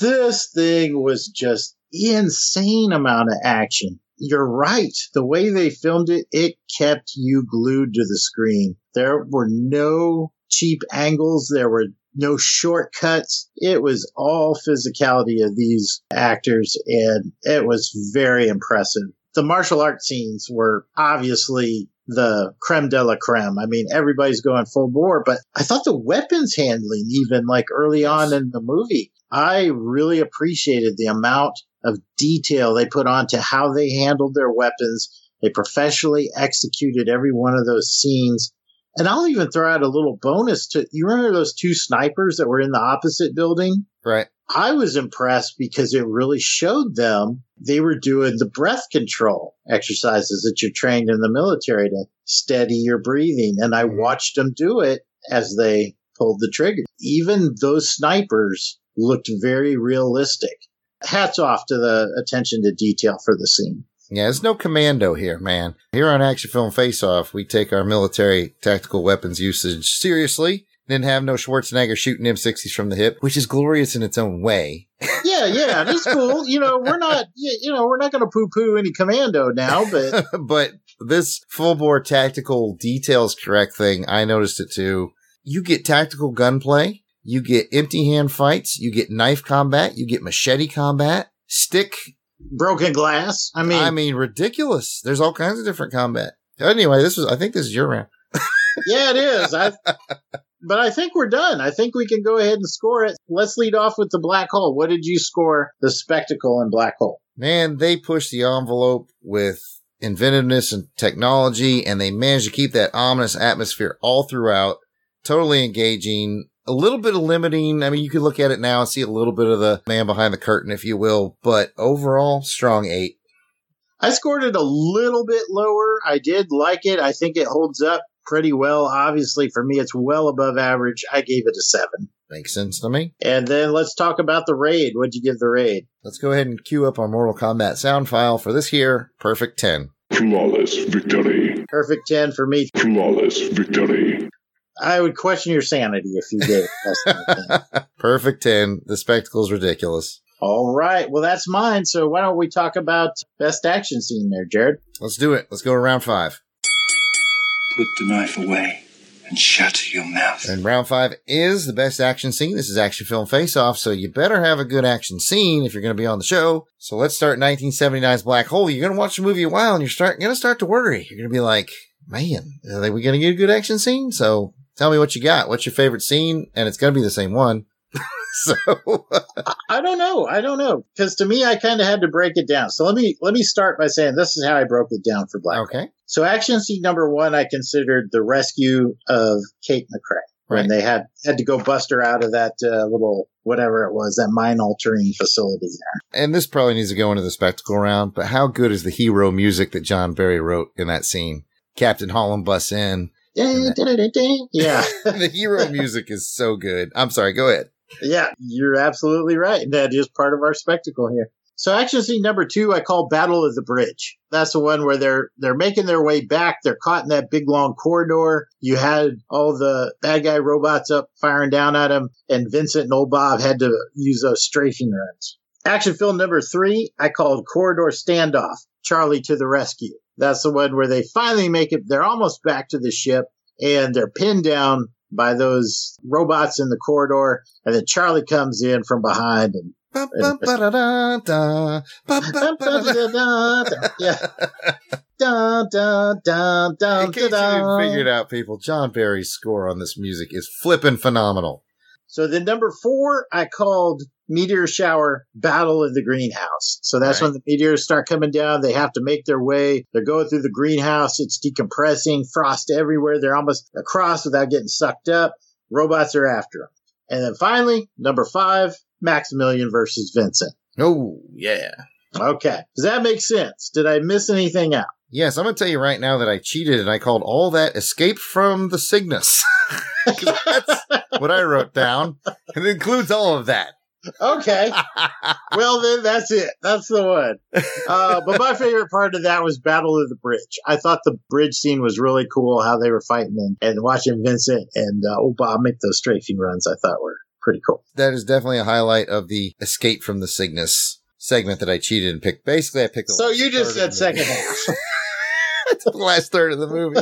this thing was just insane amount of action. You're right. The way they filmed it, it kept you glued to the screen. There were no cheap angles. There were no shortcuts. It was all physicality of these actors, and it was very impressive. The martial arts scenes were obviously the creme de la creme. I mean, everybody's going full bore, but I thought the weapons handling, even like early on in the movie, I really appreciated the amount of detail they put on to how they handled their weapons. They professionally executed every one of those scenes. And I'll even throw out a little bonus to, you remember those two snipers that were in the opposite building? Right. I was impressed because it really showed them they were doing the breath control exercises that you're trained in the military to steady your breathing. And I watched them do it as they pulled the trigger. Even those snipers looked very realistic. Hats off to the attention to detail for the scene. Yeah, there's no commando here, man. Here on Action Film Face-Off, we take our military tactical weapons usage seriously. Then have no Schwarzenegger shooting M60s from the hip, which is glorious in its own way. Yeah, that's cool. We're not going to poo-poo any Commando now, but but this full-bore tactical details correct thing, I noticed it too. You get tactical gunplay, you get empty hand fights, you get knife combat, you get machete combat, stick, broken glass. I mean, ridiculous. There's all kinds of different combat. Anyway, I think this is your round. Yeah, it is. But I think we're done. I think we can go ahead and score it. Let's lead off with The Black Hole. What did you score the spectacle in Black Hole? Man, they pushed the envelope with inventiveness and technology, and they managed to keep that ominous atmosphere all throughout. Totally engaging. A little bit of limiting. I mean, you can look at it now and see a little bit of the man behind the curtain, if you will. But overall, strong 8. I scored it a little bit lower. I did like it. I think it holds up pretty well. Obviously, for me, it's well above average. I gave it a 7. Makes sense to me. And then let's talk about The Raid. What'd you give The Raid? Let's go ahead and queue up our Mortal Kombat sound file for this here. Perfect 10. Flawless victory. Perfect 10 for me. Flawless victory. I would question your sanity if you did. Perfect 10. The spectacle's ridiculous. All right. Well, that's mine. So why don't we talk about best action scene there, Jared? Let's do it. Let's go to round 5. Put the knife away and shut your mouth. And round 5 is the best action scene. This is Action Film Face-Off, so you better have a good action scene if you're going to be on the show. So let's start 1979's Black Hole. You're going to watch the movie a while, and you're going to start to worry. You're going to be like, man, are we going to get a good action scene? So tell me what you got. What's your favorite scene? And it's going to be the same one. So I don't know. Because to me, I kind of had to break it down. So let me start by saying this is how I broke it down for Black Hole. Okay. So action scene number 1, I considered the rescue of Kate McCray. Right. When they had to go bust her out of that little, whatever it was, that mind-altering facility there. And this probably needs to go into the spectacle round, but how good is the hero music that John Barry wrote in that scene? Captain Holland busts in. Yeah. The hero music is so good. I'm sorry, go ahead. Yeah, you're absolutely right. That is part of our spectacle here. So action scene number 2, I call Battle of the Bridge. That's the one where they're making their way back. They're caught in that big, long corridor. You had all the bad guy robots up firing down at them, and Vincent and old Bob had to use those strafing runs. Action film number 3, I called Corridor Standoff, Charlie to the Rescue. That's the one where they finally make it. They're almost back to the ship, and they're pinned down by those robots in the corridor, and then Charlie comes in from behind and in case you didn't figure it out, people, John Barry's score on this music is flippin' phenomenal. So then number 4, I called Meteor Shower Battle of the Greenhouse. So that's right. When the meteors start coming down, they have to make their way. They're going through the greenhouse. It's decompressing, frost everywhere. They're almost across without getting sucked up. Robots are after them. And then finally, number 5, Maximilian versus Vincent. Oh, yeah. Okay. Does that make sense? Did I miss anything out? Yes, I'm going to tell you right now that I cheated and I called all that Escape from the Cygnus. Because that's what I wrote down. It includes all of that. Okay. Well, then that's it. That's the one. But my favorite part of that was Battle of the Bridge. I thought the bridge scene was really cool, how they were fighting and watching Vincent and old Bob make those strafing runs, I thought were pretty cool. That is definitely a highlight of the Escape from the Cygnus segment that I cheated and picked. Basically, I picked the So you just said second half. That's the last third of the movie.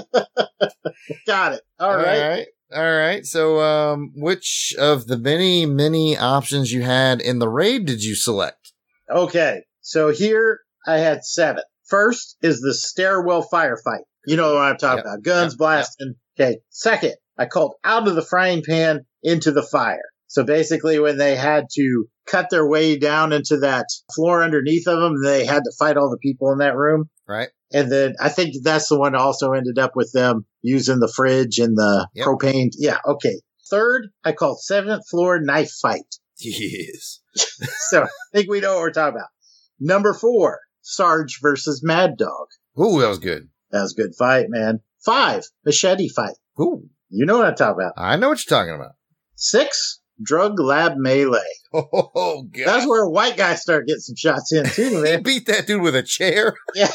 Got it. All right. So, which of the many, many options you had in The Raid did you select? Okay. So here I had 7. First is the stairwell firefight. You know what I'm talking about. Guns blasting. Yep. Okay. Second, I called Out of the Frying Pan into the Fire. So basically when they had to cut their way down into that floor underneath of them, they had to fight all the people in that room. Right. And then I think that's the one that also ended up with them using the fridge and the propane. Yeah. Okay. Third, I called 7th Floor Knife Fight. Yes. So I think we know what we're talking about. Number 4, Sarge versus Mad Dog. Ooh, that was good. That was a good fight, man. 5, Machete Fight. Ooh. You know what I'm talking about. I know what you're talking about. 6, Drug Lab Melee. Oh, God. That's where white guys start getting some shots in, too, man. He beat that dude with a chair. Yeah.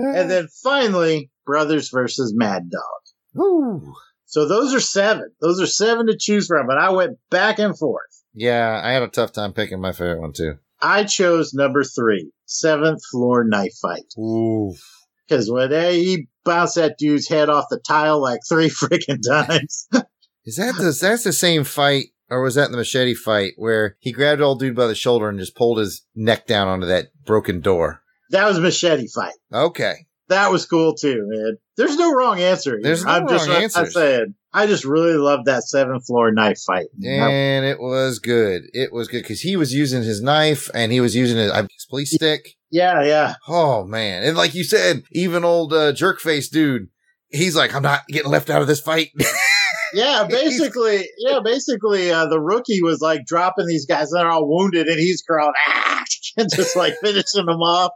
And then finally, Brothers versus Mad Dog. Woo. So those are seven. Those are seven to choose from, but I went back and forth. Yeah, I had a tough time picking my favorite one, too. I chose number 3, 7th Floor Knife Fight. Oof. Because when he bounced that dude's head off the tile like 3 freaking times. That's the same fight, or was that the machete fight, where he grabbed old dude by the shoulder and just pulled his neck down onto that broken door? That was a machete fight. Okay. That was cool, too, man. There's no wrong answer here. There's no wrong answer. I'm saying, I just really loved that 7th Floor Knife Fight. And it was good. It was good because he was using his knife and he was using his police stick. Yeah, yeah. Oh, man. And like you said, even old jerk-faced dude, he's like, I'm not getting left out of this fight. Basically, the rookie was like dropping these guys that are all wounded and he's crawling, and just like finishing them off.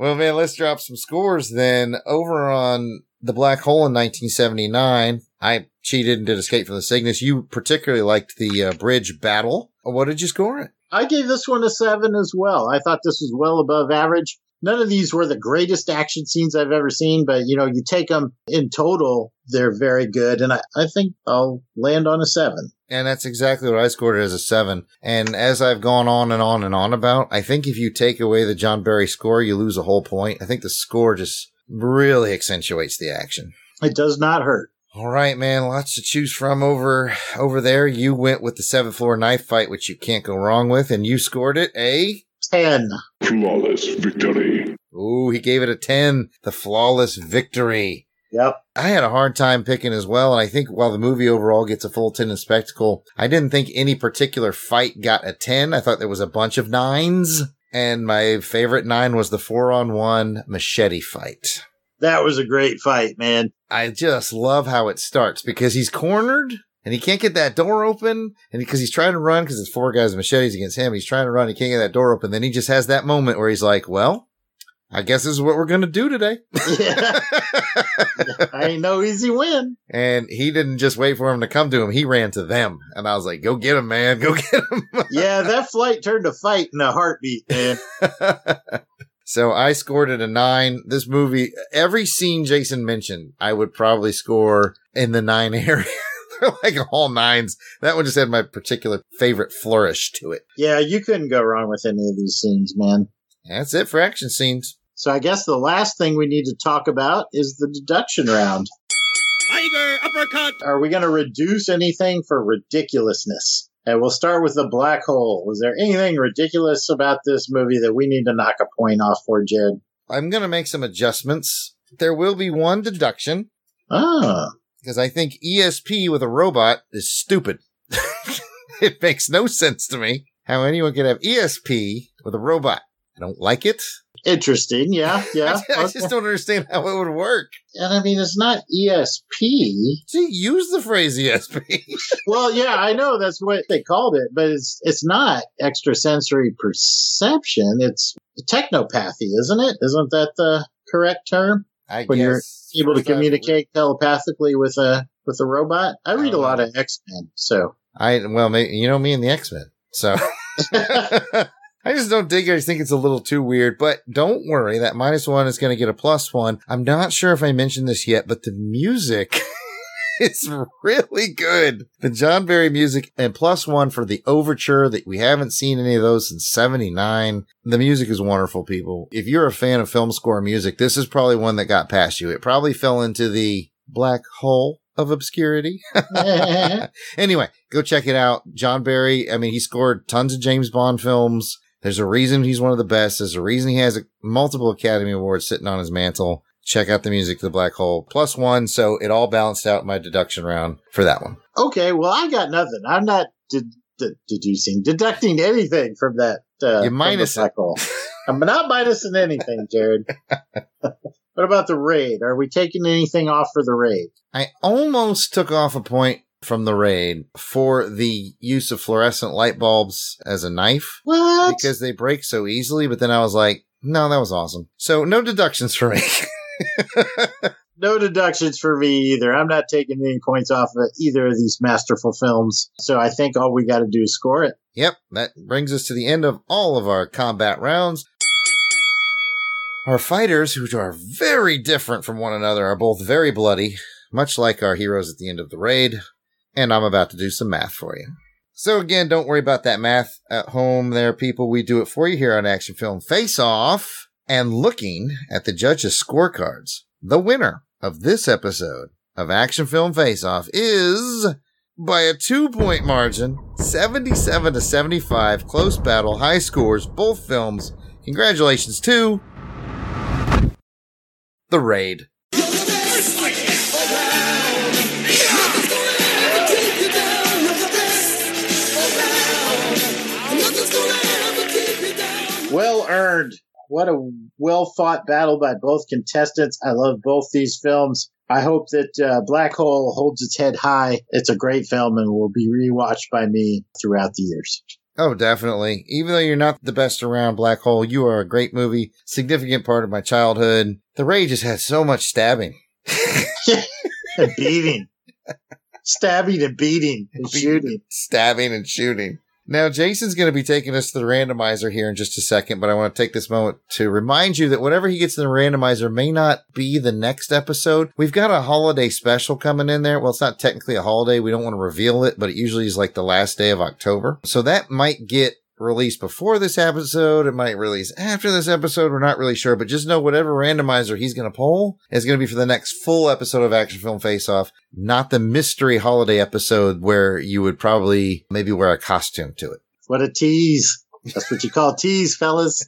Well, man, let's drop some scores then. Over on The Black Hole in 1979, I cheated and did Escape from the Cygnus. You particularly liked the bridge battle. What did you score it? I gave this one a 7 as well. I thought this was well above average. None of these were the greatest action scenes I've ever seen, but, you know, you take them in total, they're very good. And I think I'll land on a 7. And that's exactly what I scored it as, a 7. And as I've gone on and on and on about, I think if you take away the John Barry score, you lose a whole point. I think the score just really accentuates the action. It does not hurt. All right, man. Lots to choose from over there. You went with the 7th Floor Knife Fight, which you can't go wrong with, and you scored it a 10. Flawless victory. Ooh, he gave it a 10. The flawless victory. Yep. I had a hard time picking as well, and I think while the movie overall gets a full 10 in spectacle, I didn't think any particular fight got a 10. I thought there was a bunch of 9s, and my favorite 9 was the 4-on-1 machete fight. That was a great fight, man. I just love how it starts, because he's cornered, and he can't get that door open, and because he's trying to run, because it's 4 guys with machetes against him, he's trying to run, he can't get that door open, then he just has that moment where he's like, well, I guess this is what we're going to do today. Yeah. I ain't no easy win. And he didn't just wait for him to come to him. He ran to them. And I was like, go get him, man. Go get him. Yeah, that flight turned to fight in a heartbeat, man. So I scored it a 9. This movie, every scene Jason mentioned, I would probably score in the 9 area. They're like all 9s. That one just had my particular favorite flourish to it. Yeah, you couldn't go wrong with any of these scenes, man. That's it for action scenes. So I guess the last thing we need to talk about is the deduction round. Tiger uppercut! Are we going to reduce anything for ridiculousness? And we'll start with The Black Hole. Was there anything ridiculous about this movie that we need to knock a point off for, Jared? I'm going to make some adjustments. There will be one deduction. Ah. Because I think ESP with a robot is stupid. It makes no sense to me how anyone could have ESP with a robot. I don't like it. Interesting, yeah. I just don't understand how it would work. And I mean, it's not ESP. See, use the phrase ESP. Well, yeah, I know that's what they called it, but it's not extrasensory perception. It's technopathy, isn't it? Isn't that the correct term? I guess. When you're able to communicate telepathically with a robot. I read a lot of X-Men, so. You know me and the X-Men, so. I just don't dig it. I just think it's a little too weird, but don't worry. That -1 is going to get a +1. I'm not sure if I mentioned this yet, but the music is really good. The John Barry music, and +1 for the overture that we haven't seen any of those since 79. The music is wonderful, people. If you're a fan of film score music, this is probably one that got past you. It probably fell into the black hole of obscurity. Anyway, go check it out. John Barry, I mean, he scored tons of James Bond films. There's a reason he's one of the best. There's a reason he has multiple Academy Awards sitting on his mantle. Check out the music to The Black Hole. +1, so it all balanced out my deduction round for that one. Okay, well, I got nothing. I'm not deducting anything from that. You minus it. I'm not minusing anything, Jared. What about The Raid? Are we taking anything off for The Raid? I almost took off a point from The Raid for the use of fluorescent light bulbs as a knife. What? Because they break so easily, but then I was like, no, that was awesome. So no deductions for me. No deductions for me either. I'm not taking any points off of either of these masterful films. So I think all we got to do is score it. Yep. That brings us to the end of all of our combat rounds. Our fighters, who are very different from one another, are both very bloody. much like our heroes at the end of The Raid, and I'm about to do some math for you. So again, don't worry about that math at home there, people. We do it for you here on Action Film Face-Off. And looking at the judges' scorecards, the winner of this episode of Action Film Face-Off is, by a 2-point margin, 77-75, close battle, high scores, both films. Congratulations to The Raid. Well earned. What a well-fought battle by both contestants. I love both these films. I hope that Black Hole holds its head high. It's a great film and will be rewatched by me throughout the years. Oh, definitely. Even though you're not the best around, Black Hole, you are a great movie, significant part of my childhood. The Raid just had so much stabbing. Beating. Stabbing and beating and shooting. Stabbing and shooting. Now, Jason's going to be taking us to the randomizer here in just a second, but I want to take this moment to remind you that whatever he gets in the randomizer may not be the next episode. We've got a holiday special coming in there. Well, it's not technically a holiday. We don't want to reveal it, but it usually is like the last day of October. So that might get released before this episode. It might release after this episode. We're not really sure, but just know whatever randomizer he's going to pull is going to be for the next full episode of Action Film Face-Off, not the mystery holiday episode where you would probably maybe wear a costume to it. What a tease. That's what you call tease, fellas.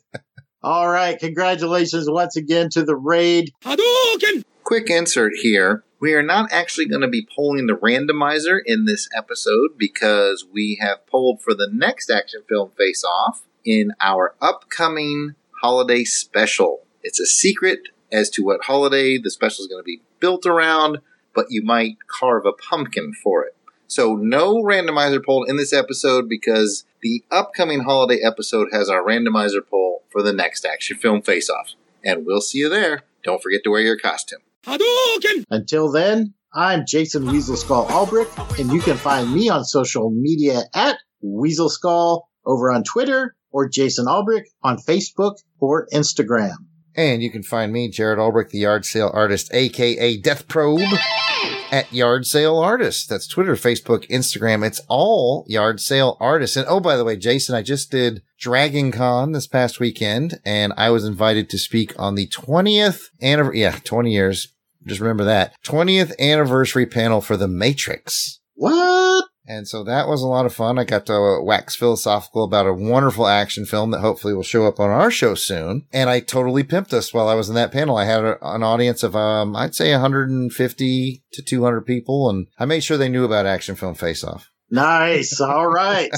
All right. Congratulations once again to The Raid. Hadouken! Quick insert here. We are not actually going to be polling the randomizer in this episode because we have polled for the next Action Film Face-Off in our upcoming holiday special. It's a secret as to what holiday the special is going to be built around, but you might carve a pumpkin for it. So no randomizer poll in this episode because the upcoming holiday episode has our randomizer poll for the next Action Film Face-Off. And we'll see you there. Don't forget to wear your costume. Hadouken! Until then, I'm Jason Weasel Skull Albrecht, and you can find me on social media at Weasel Skull over on Twitter or Jason Albrecht on Facebook or Instagram. And you can find me, Jared Albrecht, the Yard Sale Artist, a.k.a. Death Probe, at Yard Sale Artist. That's Twitter, Facebook, Instagram. It's all Yard Sale Artist. And oh, by the way, Jason, I just did Dragon Con this past weekend, and I was invited to speak on the 20th anniversary. Yeah, 20 years. Just remember that. 20th anniversary panel for The Matrix. What? And so that was a lot of fun. I got to wax philosophical about a wonderful action film that hopefully will show up on our show soon. And I totally pimped us while I was in that panel. I had an audience of, I'd say 150 to 200 people. And I made sure they knew about Action Film Face-Off. Nice. All right.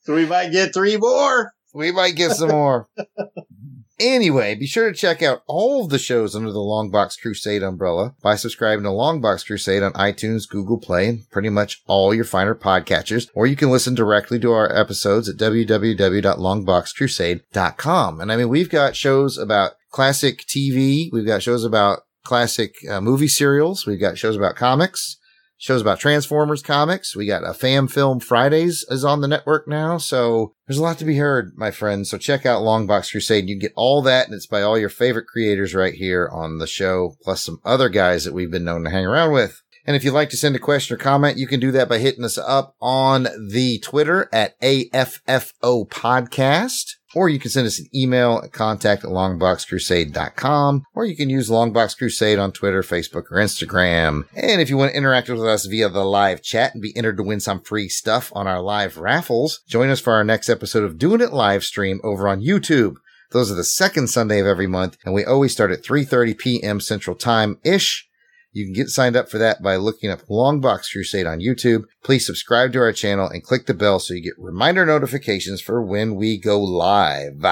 So we might get 3 more. We might get some more. Anyway, be sure to check out all of the shows under the Longbox Crusade umbrella by subscribing to Longbox Crusade on iTunes, Google Play, and pretty much all your finer podcatchers. Or you can listen directly to our episodes at www.longboxcrusade.com. And I mean, we've got shows about classic TV. We've got shows about classic movie serials. We've got shows about comics. Shows about Transformers comics. We got a Fam Film Fridays is on the network now. So there's a lot to be heard, my friends. So check out Longbox Crusade. You can get all that, and it's by all your favorite creators right here on the show, plus some other guys that we've been known to hang around with. And if you'd like to send a question or comment, you can do that by hitting us up on the Twitter at AFFO Podcast. Or you can send us an email at contact@longboxcrusade.com, or you can use Longbox Crusade on Twitter, Facebook, or Instagram. And if you want to interact with us via the live chat and be entered to win some free stuff on our live raffles, join us for our next episode of Doing It Live Stream over on YouTube. Those are the second Sunday of every month, and we always start at 3:30 p.m. Central Time-ish. You can get signed up for that by looking up Longbox Crusade on YouTube. Please subscribe to our channel and click the bell so you get reminder notifications for when we go live.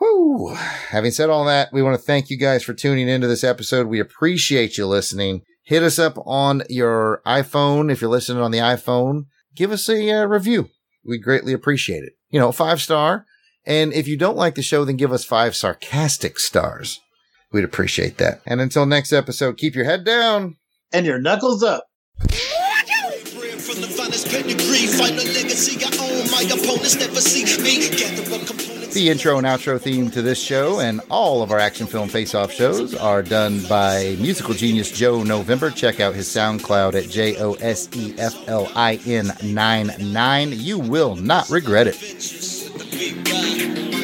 Woo! Having said all that, we want to thank you guys for tuning into this episode. We appreciate you listening. Hit us up on your iPhone if you're listening on the iPhone. Give us a review. We greatly appreciate it. 5-star. And if you don't like the show, then give us 5 sarcastic stars. We'd appreciate that. And until next episode, keep your head down. And your knuckles up. The intro and outro theme to this show and all of our Action Film Face-Off shows are done by musical genius Joe November. Check out his SoundCloud at JOSEFLIN99. You will not regret it.